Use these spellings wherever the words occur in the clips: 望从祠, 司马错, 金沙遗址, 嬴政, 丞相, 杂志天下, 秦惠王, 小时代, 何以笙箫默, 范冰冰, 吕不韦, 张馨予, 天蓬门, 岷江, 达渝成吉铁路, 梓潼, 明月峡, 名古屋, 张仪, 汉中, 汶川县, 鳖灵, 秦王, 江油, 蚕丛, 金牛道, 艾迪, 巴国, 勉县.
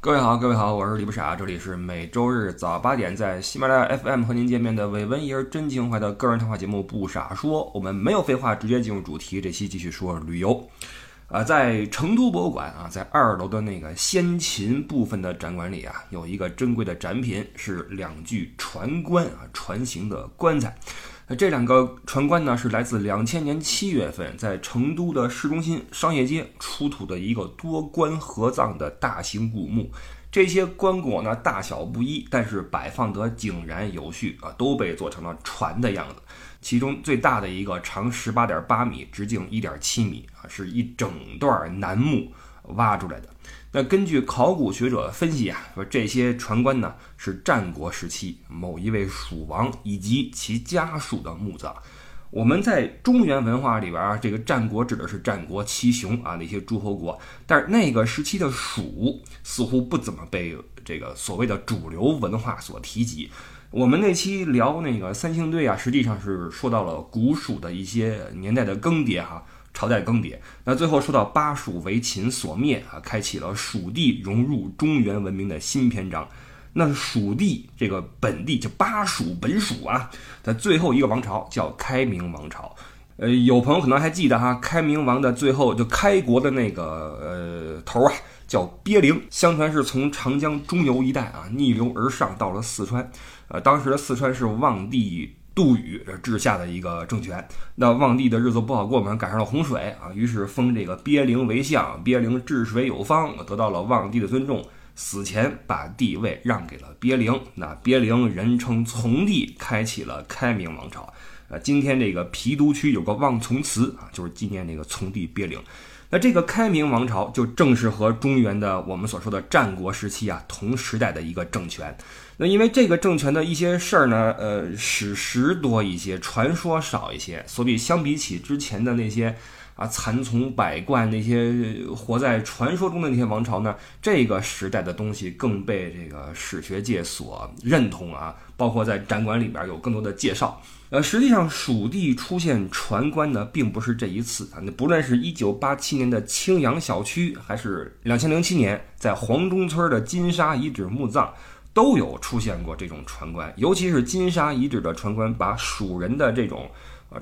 各位好，各位好，我是李不傻，这里是每周日早8点在喜马拉雅 FM 和您见面的伪文艺而真情怀的个人谈话节目不傻说。我们没有废话，直接进入主题。这期继续说旅游。在成都博物馆啊，在2楼的那个先秦部分的展馆里啊，有一个珍贵的展品是2具船棺啊，船形的棺材。这2个船棺呢，是来自2000年7月份在成都的市中心商业街出土的一个多棺合葬的大型古墓。这些棺椁呢，大小不一，但是摆放得井然有序啊，都被做成了船的样子。其中最大的一个长 18.8 米，直径 1.7 米啊，是一整段楠木挖出来的。那根据考古学者分析啊，说这些船棺呢是战国时期某一位蜀王以及其家属的墓葬。我们在中原文化里边啊，这个战国指的是战国七雄啊，那些诸侯国，但是那个时期的蜀似乎不怎么被这个所谓的主流文化所提及。我们那期聊那个三星堆啊，实际上是说到了古蜀的一些年代的更迭哈。朝代更迭，那最后说到巴蜀为秦所灭啊，开启了蜀地融入中原文明的新篇章。那蜀地这个本地就巴蜀本蜀啊，它最后一个王朝叫开明王朝。有朋友可能还记得哈，开明王的最后就开国的那个头啊，叫鳖灵。相传是从长江中游一带啊逆流而上到了四川，当时的四川是望帝杜宇治下的一个政权。那望帝的日子不好过，我们赶上了洪水啊，于是封这个鳖灵为相。鳖灵治水有方，得到了望帝的尊重，死前把帝位让给了鳖灵。那鳖灵人称从帝，开启了开明王朝。今天这个郫都区有个望从祠啊，就是纪念这个从帝鳖灵。那这个开明王朝就正是和中原的我们所说的战国时期啊同时代的一个政权。那因为这个政权的一些事儿呢，史实多一些，传说少一些，所以相比起之前的那些啊残丛百贯那些活在传说中的那些王朝呢，这个时代的东西更被这个史学界所认同啊，包括在展馆里边有更多的介绍。实际上蜀地出现船棺呢并不是这一次啊，不论是1987年的青阳小区，还是2007年在黄中村的金沙遗址墓葬，都有出现过这种船棺。尤其是金沙遗址的船棺，把蜀人的这种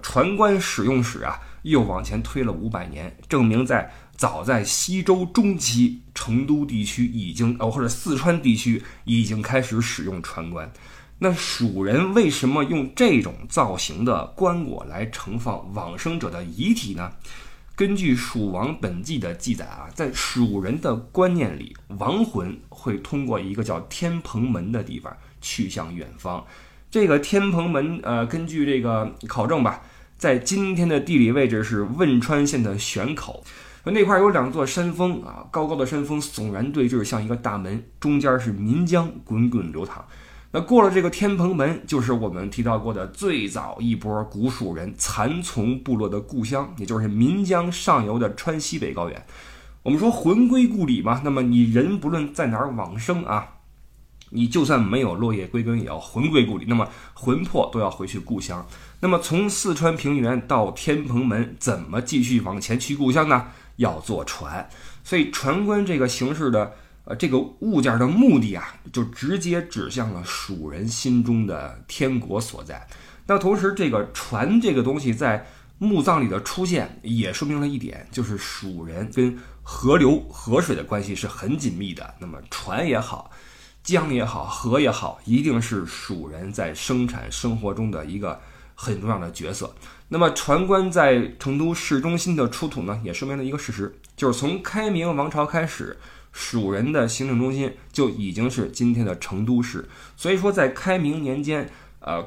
船棺使用史啊又往前推了500年，证明在早在西周中期，成都地区已经或者四川地区已经开始使用船棺。那蜀人为什么用这种造型的棺椁来盛放往生者的遗体呢？根据《蜀王本纪》的记载啊，在蜀人的观念里，亡魂会通过一个叫天蓬门的地方去向远方。这个天蓬门，根据这个考证吧，在今天的地理位置是汶川县的璇口。那块有2座山峰啊，高高的山峰耸然对峙，像一个大门，中间是岷江滚滚流淌。那过了这个天蓬门，就是我们提到过的最早一波古蜀人蚕丛部落的故乡，也就是岷江上游的川西北高原。我们说魂归故里嘛，那么你人不论在哪儿往生啊，你就算没有落叶归根，也要魂归故里，那么魂魄都要回去故乡。那么从四川平原到天蓬门，怎么继续往前去故乡呢？要坐船。所以船棺这个形式的这个物件的目的啊，就直接指向了蜀人心中的天国所在。那同时，这个船这个东西在墓葬里的出现，也说明了一点，就是蜀人跟河流、河水的关系是很紧密的。那么船也好，江也好，河也好，一定是蜀人在生产生活中的一个很重要的角色。那么船棺在成都市中心的出土呢，也说明了一个事实，就是从开明王朝开始，蜀人的行政中心就已经是今天的成都市。所以说在开明年间，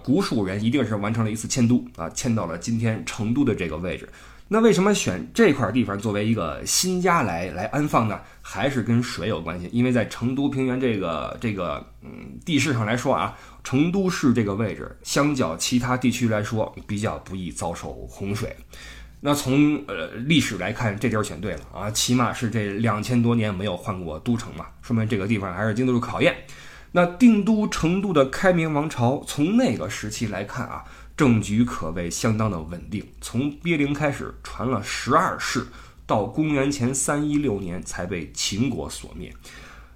古蜀人一定是完成了一次迁都啊，迁到了今天成都的这个位置。那为什么选这块地方作为一个新家来安放呢？还是跟水有关系。因为在成都平原这个地势上来说啊，成都市这个位置相较其他地区来说比较不易遭受洪水。那从历史来看，这地儿选对了啊，起码是这2000多年没有换过都城嘛，说明这个地方还是经得住考验。那定都成都的开明王朝，从那个时期来看啊，政局可谓相当的稳定，从鳖灵开始传了12世，到公元前316年才被秦国所灭。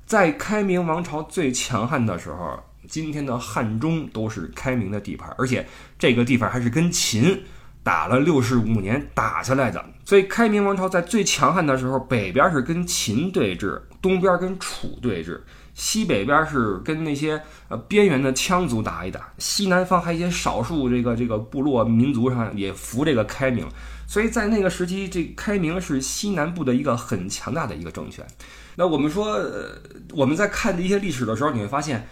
在开明王朝最强悍的时候，今天的汉中都是开明的地盘，而且这个地盘还是跟秦打了65年打下来的。所以开明王朝在最强悍的时候，北边是跟秦对峙，东边跟楚对峙，西北边是跟那些边缘的羌族打一打，西南方还有一些少数这个部落民族上也服这个开明。所以在那个时期，这开明是西南部的一个很强大的一个政权。那我们说，我们在看一些历史的时候，你会发现，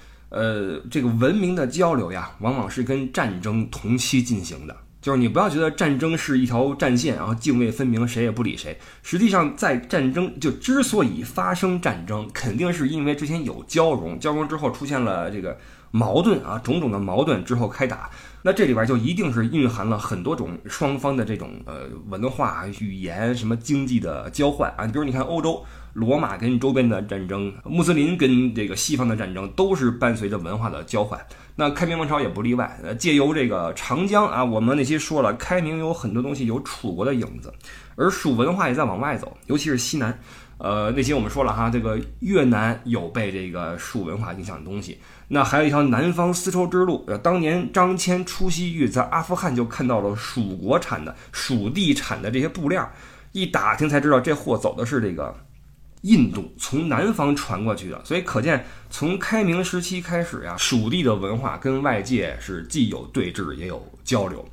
这个文明的交流呀，往往是跟战争同期进行的。就是你不要觉得战争是一条战线，然后泾渭分明，谁也不理谁。实际上，在战争就之所以发生战争，肯定是因为之前有交融，交融之后出现了这个矛盾啊，种种的矛盾之后开打。那这里边就一定是蕴含了很多种双方的这种文化、语言、什么经济的交换啊。比如你看欧洲，罗马跟周边的战争，穆斯林跟这个西方的战争，都是伴随着文化的交换。那开明王朝也不例外，借由这个长江啊，我们那些说了，开明有很多东西有楚国的影子，而蜀文化也在往外走，尤其是西南，那些我们说了哈，这个越南有被这个蜀文化影响的东西。那还有一条南方丝绸之路，当年张骞出西域，在阿富汗就看到了蜀国产的、蜀地产的这些布料，一打听才知道这货走的是这个印度，从南方传过去的。所以可见从开明时期开始呀，蜀地的文化跟外界是既有对峙也有交流。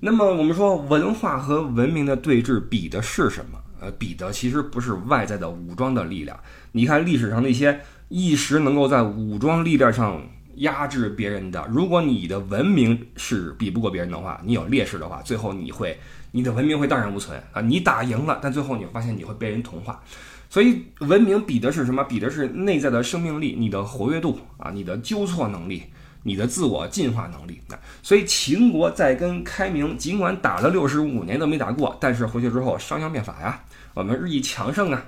那么我们说文化和文明的对峙比的是什么？比的其实不是外在的武装的力量。你看历史上那些一时能够在武装力量上压制别人的，如果你的文明是比不过别人的话，你有劣势的话，最后你的文明会荡然无存啊！你打赢了，但最后你会发现你会被人同化。所以文明比的是什么？比的是内在的生命力，你的活跃度啊，你的纠错能力，你的自我进化能力。所以秦国在跟开明尽管打了65年都没打过，但是回去之后商鞅变法呀，我们日益强盛啊。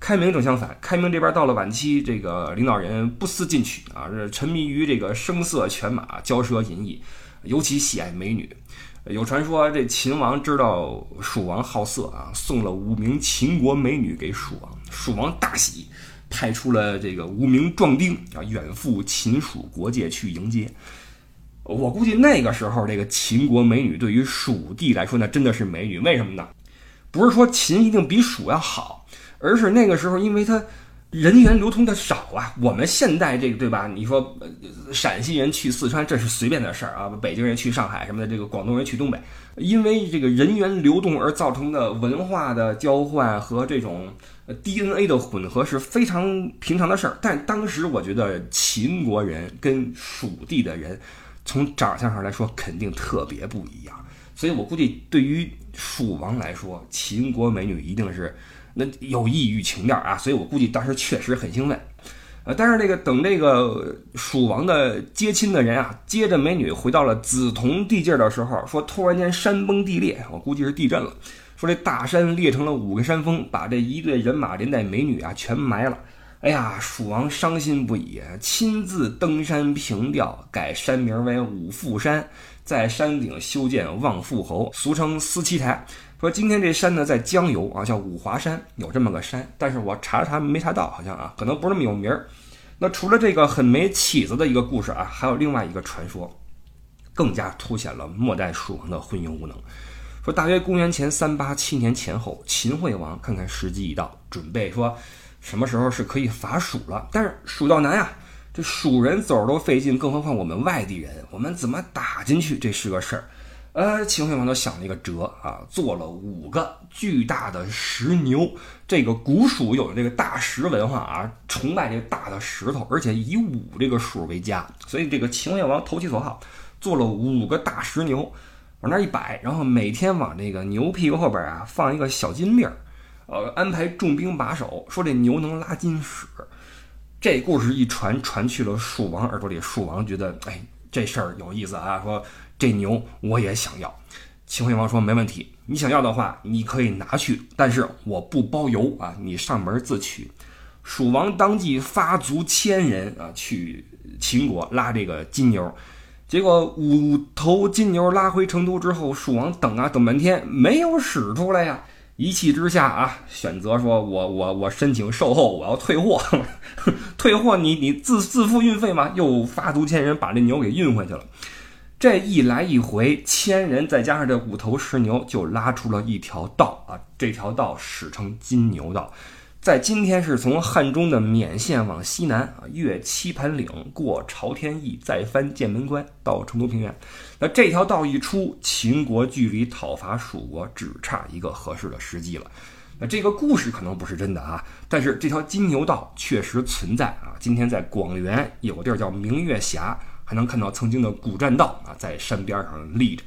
开明正相反，开明这边到了晚期，这个领导人不思进取啊，沉迷于这个声色犬马、骄奢淫逸，尤其喜爱美女。有传说这秦王知道蜀王好色啊，送了5名秦国美女给蜀王，蜀王大喜，派出了这个5名壮丁啊，远赴秦蜀国界去迎接。我估计那个时候这个秦国美女对于蜀地来说那真的是美女。为什么呢？不是说秦一定比蜀要好，而是那个时候因为它人员流通的少啊，我们现代这个对吧？你说陕西人去四川，这是随便的事儿啊；北京人去上海什么的，这个广东人去东北，因为这个人员流动而造成的文化的交换和这种 DNA 的混合是非常平常的事儿。但当时我觉得秦国人跟蜀地的人，从长相上来说肯定特别不一样，所以我估计对于蜀王来说，秦国美女一定是。那有异域情调啊，所以我估计当时确实很兴奋，但是等这个蜀王的接亲的人啊，接着美女回到了梓潼地界的时候，说突然间山崩地裂，我估计是地震了，说这大山裂成了5个山峰，把这一队人马连带美女啊全埋了。哎呀，蜀王伤心不已，亲自登山平调，改山名为五父山，在山顶修建望父侯，俗称思七台。说今天这山呢在江油啊，叫五华山，有这么个山，但是我查了查没查到，好像啊可能不是那么有名。那除了这个很没起子的一个故事啊，还有另外一个传说更加凸显了末代蜀王的昏庸无能。说大约公元前387年前后，秦惠王看看时机已到，准备说什么时候是可以伐蜀了，但是蜀道难啊，这蜀人走都费劲，更何况我们外地人，我们怎么打进去，这是个事儿。秦惠王都想了一个辙啊，做了5个巨大的石牛。这个古蜀有这个大石文化啊，崇拜这个大的石头，而且以5这个数为家，所以这个秦惠王投其所好，做了5个大石牛，往那一摆，然后每天往这个牛屁股后边啊放一个小金链，安排重兵把守，说这牛能拉金屎。这故事一传去了蜀王耳朵里，蜀王觉得哎这事儿有意思啊，说这牛我也想要。秦惠王说没问题，你想要的话你可以拿去，但是我不包邮啊，你上门自取。蜀王当即发足1000人啊去秦国拉这个金牛，结果5头金牛拉回成都之后，蜀王等啊等半天没有使出来呀，一气之下啊，选择说我申请售后，我要退货，退货你自付运费吗？又发足千人把这牛给运回去了。这一来一回，千人再加上这五头石牛，就拉出了一条道啊，这条道史称金牛道。在今天是从汉中的勉县往西南啊，越七盘岭，过朝天驿，再翻剑门关，到成都平原。那这条道一出，秦国距离讨伐蜀国只差一个合适的时机了。那这个故事可能不是真的啊，但是这条金牛道确实存在啊。今天在广元有个地儿叫明月峡，还能看到曾经的古栈道啊，在山边上立着。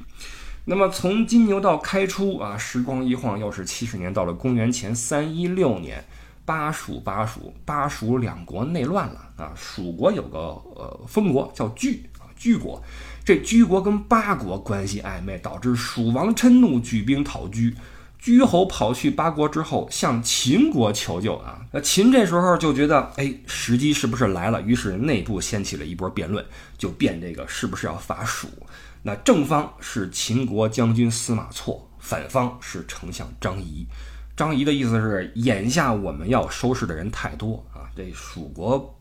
那么从金牛道开出啊，时光一晃又是70年，到了公元前316年。巴蜀两国内乱了啊！蜀国有个封国叫苴国，这苴国跟巴国关系暧昧，导致蜀王嗔怒，举兵讨苴。苴侯跑去巴国之后，向秦国求救啊！那秦这时候就觉得，哎，时机是不是来了？于是内部掀起了一波辩论，就辩这个是不是要伐蜀。那正方是秦国将军司马错，反方是丞相张仪。张仪的意思是，眼下我们要收拾的人太多啊，这蜀国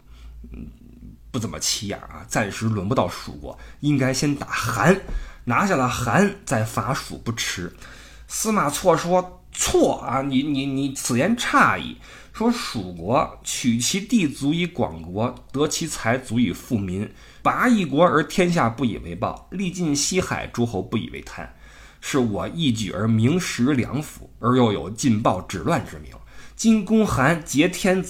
不怎么起眼啊，暂时轮不到蜀国，应该先打韩，拿下了韩再伐蜀不迟。司马错说错啊，你此言差矣。说蜀国取其地足以广国，得其财足以富民，拔一国而天下不以为暴，历尽西海诸侯不以为贪。是我一举而名实两辅，而又有尽暴止乱之名。今公韩桀天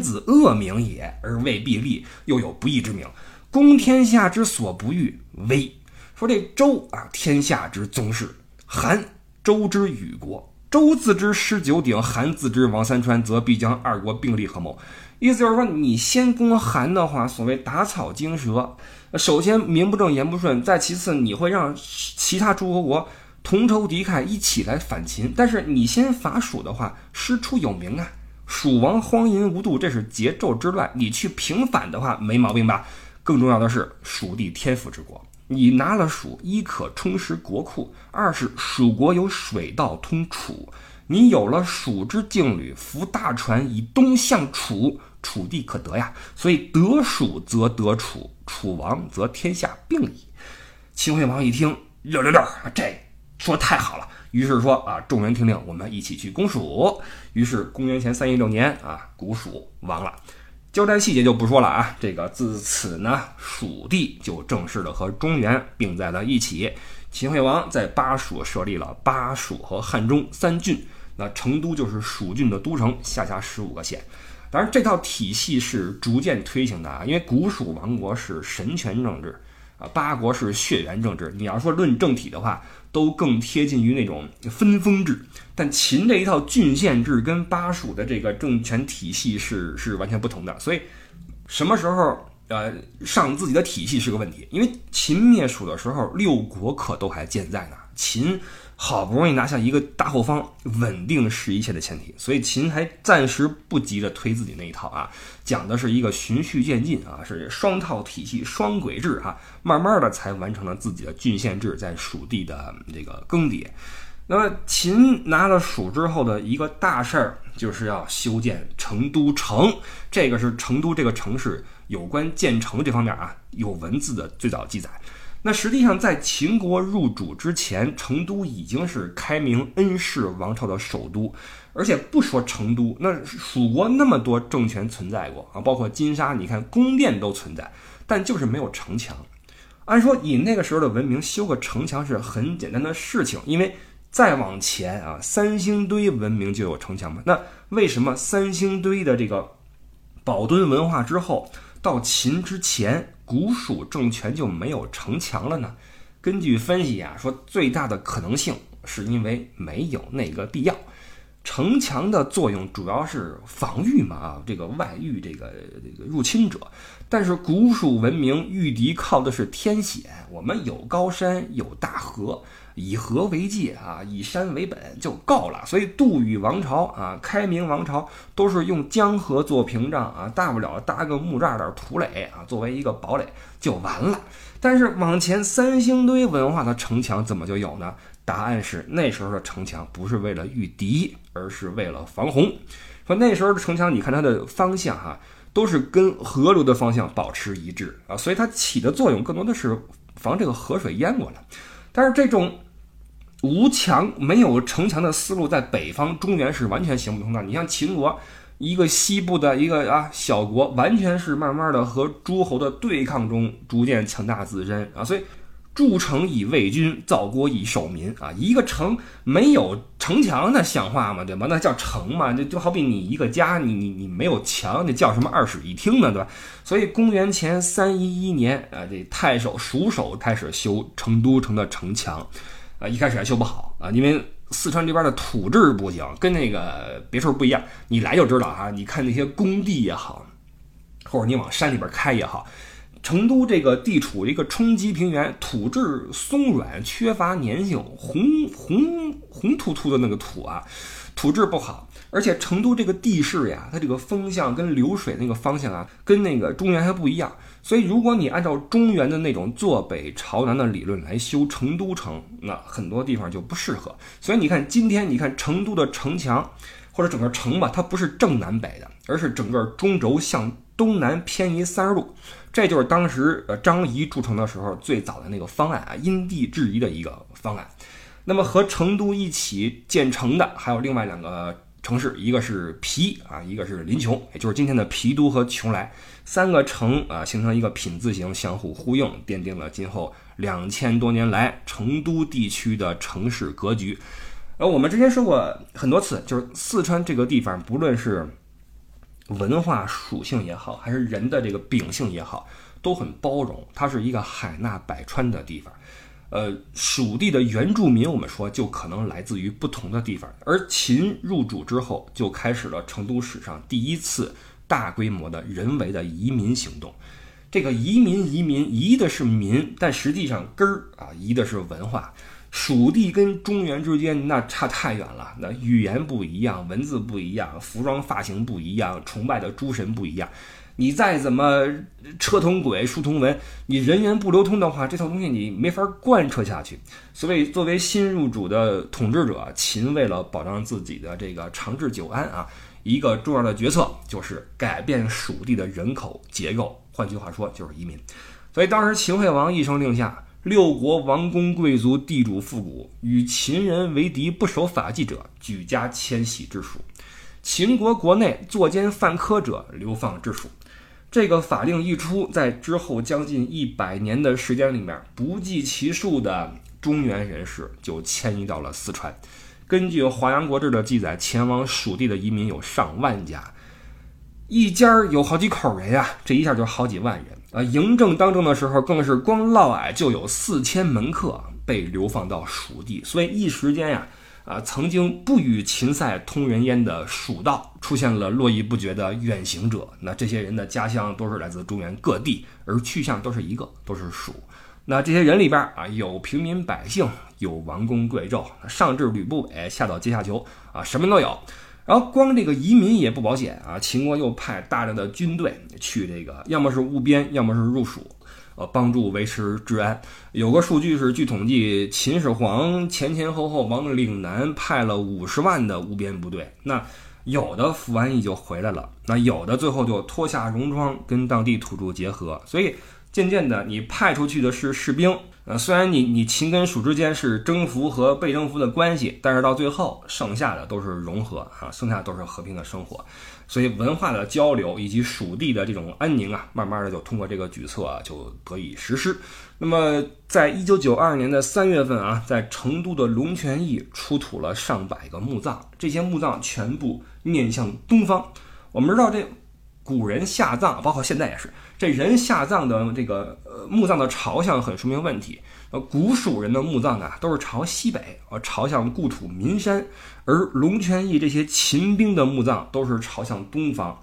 子恶名也，而未必立，又有不义之名，攻天下之所不欲，危。说这周啊，天下之宗室；韩，周之与国。周自知失九鼎，韩自知王三川，则必将二国并力合谋。意思就是说，你先攻韩的话，所谓打草惊蛇，首先名不正言不顺，再其次你会让其他诸侯国同仇敌忾，一起来反秦。但是你先伐蜀的话，师出有名啊，蜀王荒淫无度，这是桀纣之乱，你去平反的话没毛病吧。更重要的是，蜀地天府之国，你拿了蜀，一可充实国库，二是蜀国有水道通楚，你有了蜀之劲旅，扶大船以东向楚，楚地可得呀。所以得蜀则得楚，楚王则天下并矣。秦惠王一听，六，这说太好了。于是说啊，众人听令，我们一起去攻蜀。于是公元前316年啊，古蜀亡了。交战细节就不说了啊，这个自此呢，蜀地就正式的和中原并在了一起。秦惠王在巴蜀设立了巴蜀和汉中三郡，那成都就是蜀郡的都城，下辖15个县。当然，这套体系是逐渐推行的啊，因为古蜀王国是神权政治啊，巴国是血缘政治。你要说论政体的话，都更贴近于那种分封制。但秦这一套郡县制跟巴蜀的这个政权体系是完全不同的，所以什么时候上自己的体系是个问题。因为秦灭蜀的时候，六国可都还健在呢，秦好不容易拿下一个大后方，稳定是一切的前提，所以秦还暂时不急着推自己那一套啊，讲的是一个循序渐进啊，是双套体系、双轨制啊，慢慢的才完成了自己的郡县制在蜀地的这个更迭。那么秦拿了蜀之后的一个大事儿，就是要修建成都城。这个是成都这个城市有关建城这方面啊有文字的最早记载。那实际上在秦国入主之前，成都已经是开明恩氏王朝的首都。而且不说成都，那蜀国那么多政权存在过啊，包括金沙，你看宫殿都存在，但就是没有城墙。按说以那个时候的文明，修个城墙是很简单的事情，因为再往前啊，三星堆文明就有城墙嘛。那为什么三星堆的这个宝墩文化之后，到秦之前，古蜀政权就没有城墙了呢？根据分析啊，说最大的可能性是因为没有那个必要。城墙的作用主要是防御嘛啊，这个外域这个入侵者。但是古蜀文明御敌靠的是天险，我们有高山有大河，以河为界啊，以山为本就够了。所以杜宇王朝啊，开明王朝都是用江河做屏障啊，大不了搭个木栅的土垒啊，作为一个堡垒就完了。但是往前三星堆文化的城墙怎么就有呢？答案是那时候的城墙不是为了御敌，而是为了防洪。说那时候的城墙，你看它的方向哈，都是跟河流的方向保持一致啊，所以它起的作用更多的是防这个河水淹过来。但是这种无墙没有城墙的思路在北方中原是完全行不通的。你像秦国一个西部的一个小国，完全是慢慢的和诸侯的对抗中逐渐强大自身啊，所以筑城以卫军，造国以守民啊。一个城没有城墙那像话吗？对吧？那叫城嘛，就好比你一个家，你没有墙，那叫什么二室一厅呢？对吧？所以公元前311年啊，这太守蜀守开始修成都城的城墙啊，一开始还修不好啊，因为四川这边的土质不行，跟那个别处不一样。你来就知道啊，你看那些工地也好，或者你往山里边开也好，成都这个地处一个冲积平原，土质松软，缺乏粘性，红秃秃的那个土啊，土质不好。而且成都这个地势呀，它这个风向跟流水那个方向啊，跟那个中原还不一样。所以如果你按照中原的那种坐北朝南的理论来修成都城，那很多地方就不适合。所以你看今天，你看成都的城墙或者整个城吧，它不是正南北的，而是整个中轴向东南偏移30度，这就是当时张仪筑城的时候最早的那个方案啊，因地制宜的一个方案。那么和成都一起建成的还有另外2个城市，一个是郫啊，一个是临邛，也就是今天的郫都和邛崃，3个城啊形成一个品字形，相互呼应，奠定了今后2000多年来成都地区的城市格局。我们之前说过很多次，就是四川这个地方，不论是文化属性也好，还是人的这个秉性也好，都很包容，它是一个海纳百川的地方。蜀地的原住民，我们说就可能来自于不同的地方，而秦入主之后，就开始了成都史上第一次大规模的人为的移民行动。这个移民移的是民，但实际上根儿啊移的是文化。蜀地跟中原之间那差太远了，那语言不一样，文字不一样，服装发型不一样，崇拜的诸神不一样。你再怎么车同轨树同文，你人员不流通的话，这套东西你没法贯彻下去。所以作为新入主的统治者，秦为了保障自己的这个长治久安啊，一个重要的决策就是改变蜀地的人口结构，换句话说就是移民。所以当时秦惠王一声令下，6国王公贵族地主富贾，与秦人为敌不守法纪者，举家迁徙之属；秦国国内作奸犯科者，流放之属。这个法令一出，在之后将近100年的时间里面，不计其数的中原人士就迁移到了四川。根据《华阳国志》的记载，前往蜀地的移民有上万家，一家有好几口人啊，这一下就好几万人。嬴政当政的时候，更是光嫪毐就有4000门客被流放到蜀地。所以一时间曾经不与秦塞通人烟的蜀道出现了络绎不绝的远行者。那这些人的家乡都是来自中原各地，而去向都是一个，都是蜀。那这些人里边有平民百姓，有王公贵胄，上至吕不韦，下到阶下囚什么都有。然后光这个移民也不保险秦国又派大量的军队去这个，要么是务边，要么是入蜀，帮助维持治安。有个数据是，据统计，秦始皇前后后往岭南派了50万的务边部队，那有的服完役就回来了，那有的最后就脱下戎装跟当地土著结合。所以渐渐的，你派出去的是士兵，虽然你秦跟蜀之间是征服和被征服的关系，但是到最后剩下的都是融合剩下的都是和平的生活。所以文化的交流以及蜀地的这种安宁慢慢的就通过这个举措就得以实施。那么在1992年的3月份在成都的龙泉驿出土了上百个墓葬，这些墓葬全部面向东方。我们知道这古人下葬，包括现在也是，这人下葬的这个墓葬的朝向很说明问题。古蜀人的墓葬都是朝西北，朝向故土岷山，而龙泉驿这些秦兵的墓葬都是朝向东方。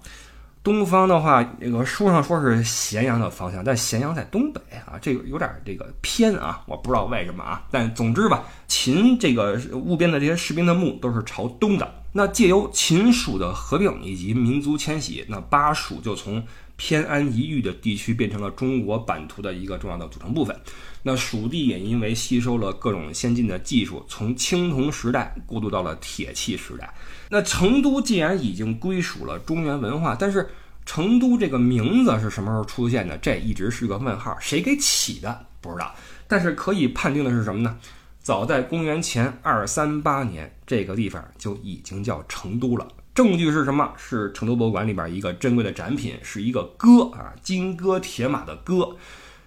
东方的话，这个书上说是咸阳的方向，但咸阳在东北这个有点这个偏我不知道为什么但总之吧，秦这个务边的这些士兵的墓都是朝东的。那借由秦蜀的合并以及民族迁徙，那巴蜀就从偏安一隅的地区变成了中国版图的一个重要的组成部分。那蜀地也因为吸收了各种先进的技术，从青铜时代过渡到了铁器时代。那成都既然已经归属了中原文化，但是成都这个名字是什么时候出现的，这一直是个问号，谁给起的不知道。但是可以判定的是什么呢？早在公元前238年，这个地方就已经叫成都了。证据是什么？是成都博物馆里边一个珍贵的展品，是一个戈啊，金戈铁马的戈。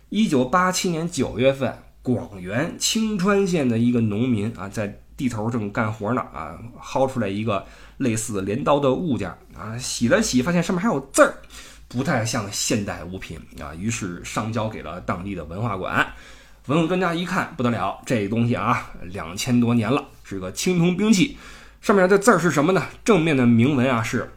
1987年9月份，广元青川县的一个农民啊，在地头正干活呢啊，薅出来一个类似镰刀的物件啊，洗了洗发现上面还有字儿，不太像现代物品啊，于是上交给了当地的文化馆。文物专家一看不得了，这东西啊2000多年了，是个青铜兵器。上面的字儿是什么呢？正面的铭文啊是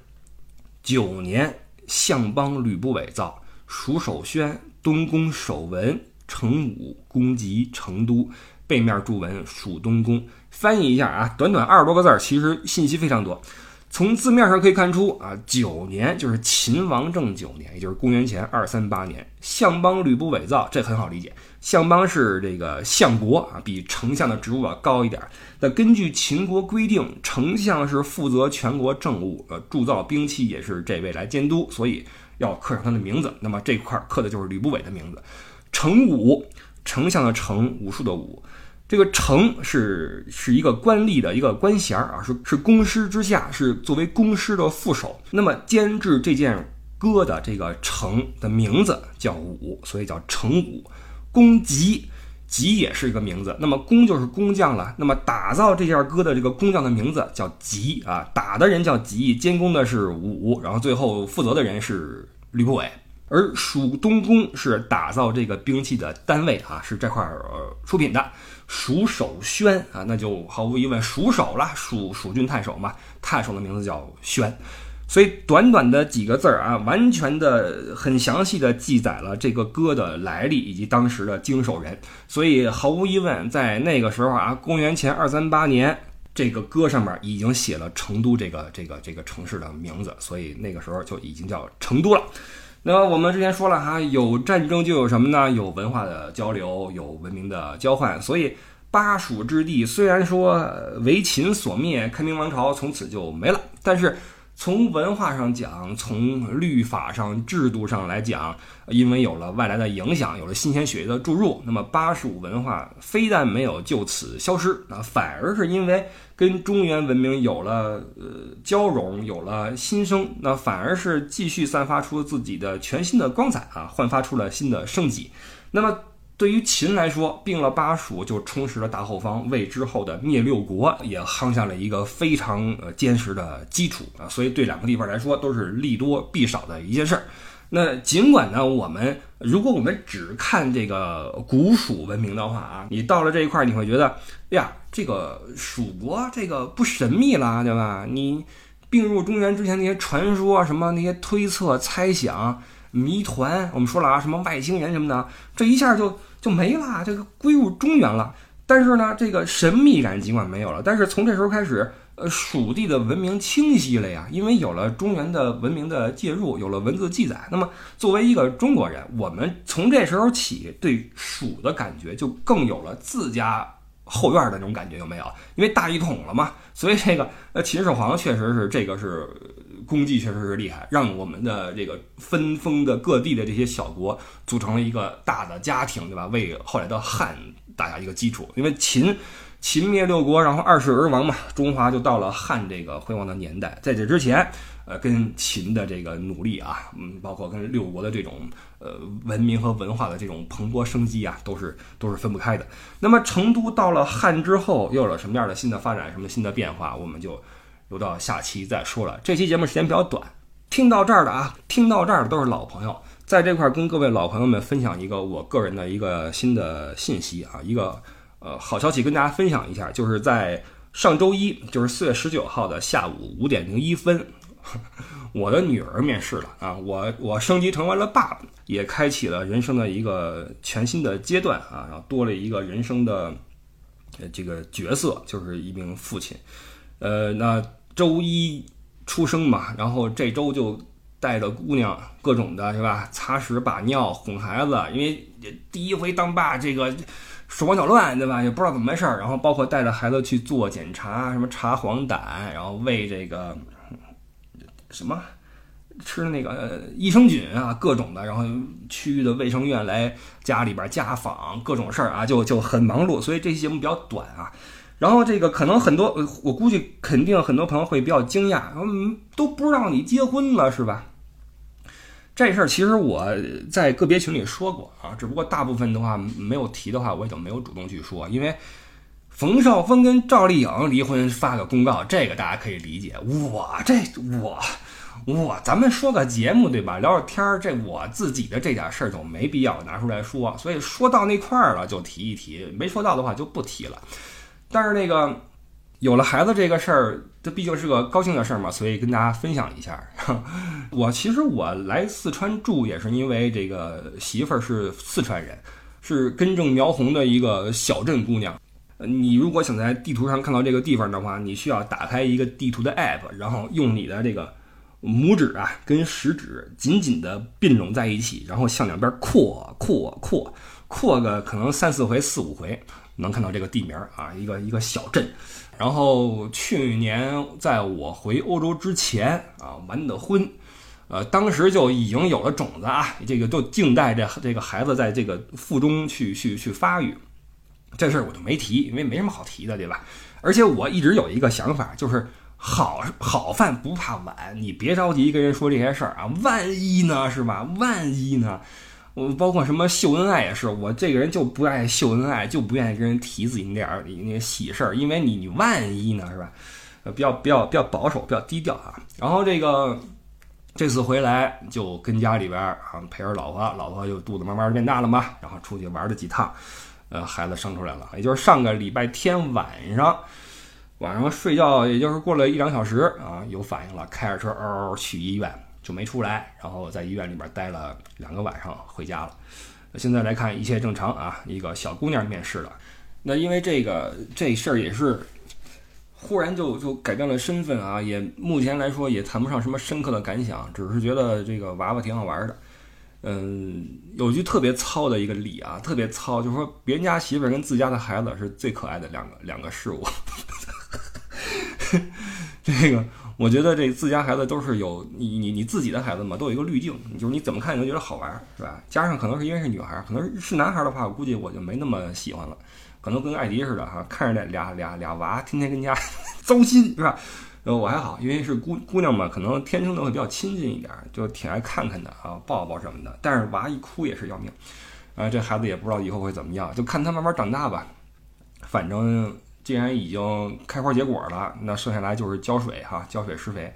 9年相邦吕不韦造，蜀守宣，东宫守文，成武攻击成都。背面注文蜀东宫。翻译一下啊，短短20多个字，其实信息非常多。从字面上可以看出啊，9年就是秦王政9年，也就是公元前238年。相邦吕不韦造，这很好理解。相邦是这个相国啊，比丞相的职务啊高一点。那根据秦国规定，丞相是负责全国政务，铸造兵器也是这位来监督，所以要刻上他的名字。那么这块刻的就是吕不韦的名字。成武，丞相的丞，武术的武。这个丞是一个官吏的一个官衔啊，是公师之下，是作为公师的副手。那么监制这件戈的这个丞的名字叫武，所以叫成武。公吉，吉也是一个名字，那么工就是工匠了，那么打造这件戈的这个工匠的名字叫吉啊，打的人叫吉，监工的是武，然后最后负责的人是吕不韦。而蜀东宫是打造这个兵器的单位啊，是这块出品的。蜀守宣啊，那就毫无疑问蜀守了，蜀郡太守嘛，太守的名字叫宣。所以短短的几个字儿啊，完全的很详细的记载了这个戈的来历以及当时的经手人。所以毫无疑问，在那个时候啊，公元前238年，这个戈上面已经写了成都这个城市的名字，所以那个时候就已经叫成都了。那么我们之前说了哈，有战争就有什么呢？有文化的交流，有文明的交换。所以巴蜀之地虽然说为秦所灭，开明王朝从此就没了，但是从文化上讲，从律法上、制度上来讲，因为有了外来的影响，有了新鲜血液的注入，那么巴蜀文化非但没有就此消失啊，反而是因为跟中原文明有了交融，有了新生，那反而是继续散发出自己的全新的光彩啊，焕发出了新的生机。那么对于秦来说，并了巴蜀就充实了大后方，为之后的灭六国也夯下了一个非常坚实的基础啊，所以对两个地方来说都是利多弊少的一件事儿。那尽管呢，如果我们只看这个古蜀文明的话啊，你到了这一块你会觉得呀，这个蜀国这个不神秘了，对吧？你并入中原之前那些传说什么那些推测猜想谜团，我们说了啊，什么外星人什么的，这一下就没了，这个归入中原了。但是呢，这个神秘感尽管没有了，但是从这时候开始，蜀地的文明清晰了呀，因为有了中原的文明的介入，有了文字记载。那么作为一个中国人，我们从这时候起对蜀的感觉就更有了自家后院的那种感觉，有没有？因为大一统了嘛，所以这个秦始皇确实是这个是。功绩确实是厉害，让我们的这个分封的各地的这些小国组成了一个大的家庭，对吧？为后来的汉打下一个基础。因为秦灭六国，然后二世而亡嘛，中华就到了汉这个辉煌的年代。在这之前，跟秦的这个努力啊，包括跟六国的这种文明和文化的这种蓬勃生机啊，都是分不开的。那么成都到了汉之后，又有了什么样的新的发展，什么新的变化，我们就。留到下期再说了，这期节目时间比较短，听到这儿的都是老朋友，在这块跟各位老朋友们分享一个我个人的一个新的信息啊，一个好消息跟大家分享一下，就是在上周一，就是4月19号的下午5点01分，我的女儿面试了啊，我升级成为了爸爸，也开启了人生的一个全新的阶段啊，然后多了一个人生的这个角色，就是一名父亲。那周一出生嘛，然后这周就带着姑娘各种的，是吧？擦屎把尿哄孩子，因为第一回当爸，这个手忙脚乱，对吧？也不知道怎么回事。然后包括带着孩子去做检查，什么查黄疸，然后喂这个什么吃那个益生菌啊，各种的。然后区域的卫生院来家里边家访，各种事儿啊，就很忙碌。所以这期节目比较短啊。然后这个可能很多，我估计肯定很多朋友会比较惊讶，都不知道你结婚了是吧？这事儿其实我在个别群里说过啊，只不过大部分的话没有提的话，我也就没有主动去说。因为冯绍峰跟赵丽颖离婚发个公告，这个大家可以理解。我咱们说个节目对吧？聊聊天儿，这我自己的这点事儿就没必要拿出来说，所以说到那块儿了就提一提，没说到的话就不提了。但是那个有了孩子这个事儿，这毕竟是个高兴的事儿嘛，所以跟大家分享一下。我其实来四川住也是因为这个媳妇儿是四川人，是根正苗红的一个小镇姑娘。你如果想在地图上看到这个地方的话，你需要打开一个地图的 app， 然后用你的这个拇指啊跟食指紧紧的并拢在一起，然后向两边扩个可能3-4回4-5回。能看到这个地名啊，一个小镇。然后去年在我回欧洲之前啊，完的婚，当时就已经有了种子啊，这个就静待这个孩子在这个腹中去发育。这事儿我就没提，因为没什么好提的，对吧？而且我一直有一个想法，就是好饭不怕晚，你别着急跟人说这些事儿啊，万一呢是吧？万一呢？我包括什么秀恩爱也是，我这个人就不爱秀恩爱，就不愿意跟人提自己那点喜事儿，因为你万一呢是吧？比较保守，比较低调啊。然后这次回来就跟家里边啊陪着老婆，老婆就肚子慢慢变大了嘛，然后出去玩了几趟，孩子生出来了，也就是上个礼拜天晚上睡觉，也就是过了1-2小时啊，有反应了，开着车嗷去医院。就没出来，然后在医院里边待了2个晚上，回家了。现在来看一切正常啊，一个小姑娘面试了。那因为这事儿也是忽然就改变了身份啊，也目前来说也谈不上什么深刻的感想，只是觉得这个娃娃挺好玩的。有句特别糙的一个理啊，特别糙，就是说别人家媳妇跟自家的孩子是最可爱的两个事物。这个我觉得这自家孩子都是有你自己的孩子嘛，都有一个滤镜，就是你怎么看你都觉得好玩，是吧？加上可能是因为是女孩，可能是男孩的话，我估计我就没那么喜欢了，可能跟艾迪似的哈，看着俩娃天天跟家糟心，是吧？我还好，因为是姑娘嘛，可能天生的会比较亲近一点，就挺爱看看的啊，抱抱什么的。但是娃一哭也是要命，这孩子也不知道以后会怎么样，就看他慢慢长大吧。反正。既然已经开花结果了，那剩下来就是浇水哈，浇水施肥，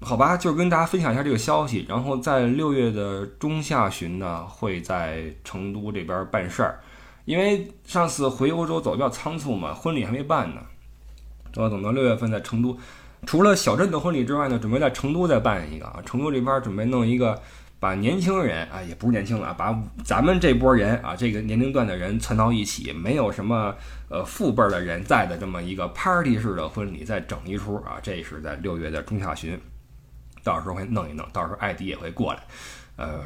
好吧，就跟大家分享一下这个消息。然后在6月中下旬呢，会在成都这边办事儿，因为上次回欧洲走比较仓促嘛，婚礼还没办呢，要等到6月份在成都。除了小镇的婚礼之外呢，准备在成都再办一个啊，成都这边准备弄一个，把年轻人啊，也不是年轻了，把咱们这波人啊，这个年龄段的人攒到一起，没有什么父辈的人在的这么一个 party 式的婚礼再整一出啊，这是在6月中下旬，到时候会弄一弄，到时候艾迪也会过来，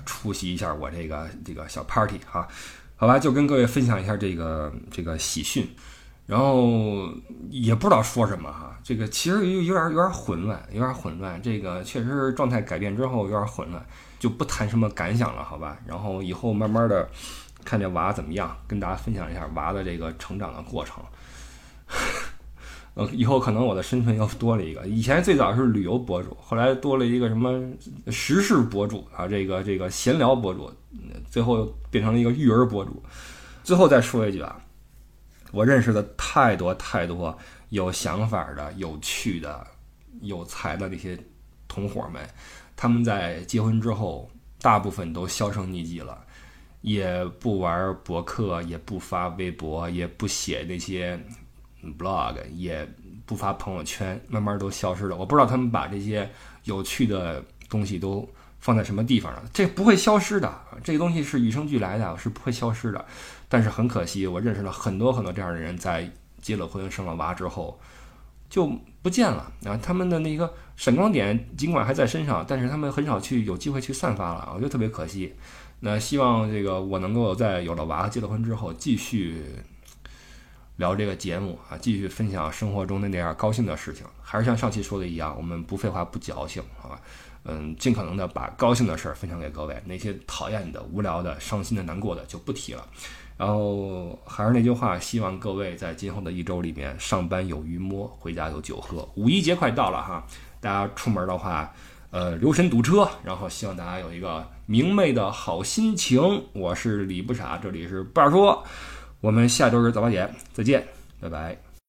出席一下我这个小 party 哈，好吧，就跟各位分享一下这个喜讯，然后也不知道说什么哈，这个其实有点混乱，这个确实状态改变之后有点混乱。就不谈什么感想了，好吧？然后以后慢慢的看这娃怎么样，跟大家分享一下娃的这个成长的过程。以后可能我的身份又多了一个，以前最早是旅游博主，后来多了一个什么时事博主啊，这个闲聊博主，最后变成了一个育儿博主。最后再说一句啊，我认识的太多太多有想法的、有趣的、有才的那些同伙们。他们在结婚之后，大部分都销声匿迹了，也不玩博客，也不发微博，也不写那些 blog， 也不发朋友圈，慢慢都消失了。我不知道他们把这些有趣的东西都放在什么地方了。这不会消失的，这个东西是与生俱来的，是不会消失的。但是很可惜，我认识了很多很多这样的人，在结了婚、生了娃之后，就。不见了啊！他们的那个闪光点尽管还在身上，但是他们很少去有机会去散发了，我觉得特别可惜。那希望这个我能够在有了娃和结了婚之后继续聊这个节目啊，继续分享生活中的那点高兴的事情。还是像上期说的一样，我们不废话不矫情，好吧？尽可能的把高兴的事分享给各位，那些讨厌的、无聊的、伤心的、难过的就不提了。然后还是那句话，希望各位在今后的一周里面，上班有鱼摸，回家有酒喝。五一节快到了哈，大家出门的话，留神堵车。然后希望大家有一个明媚的好心情。我是李不傻，这里是不二说，我们下周日早八点再见，拜拜。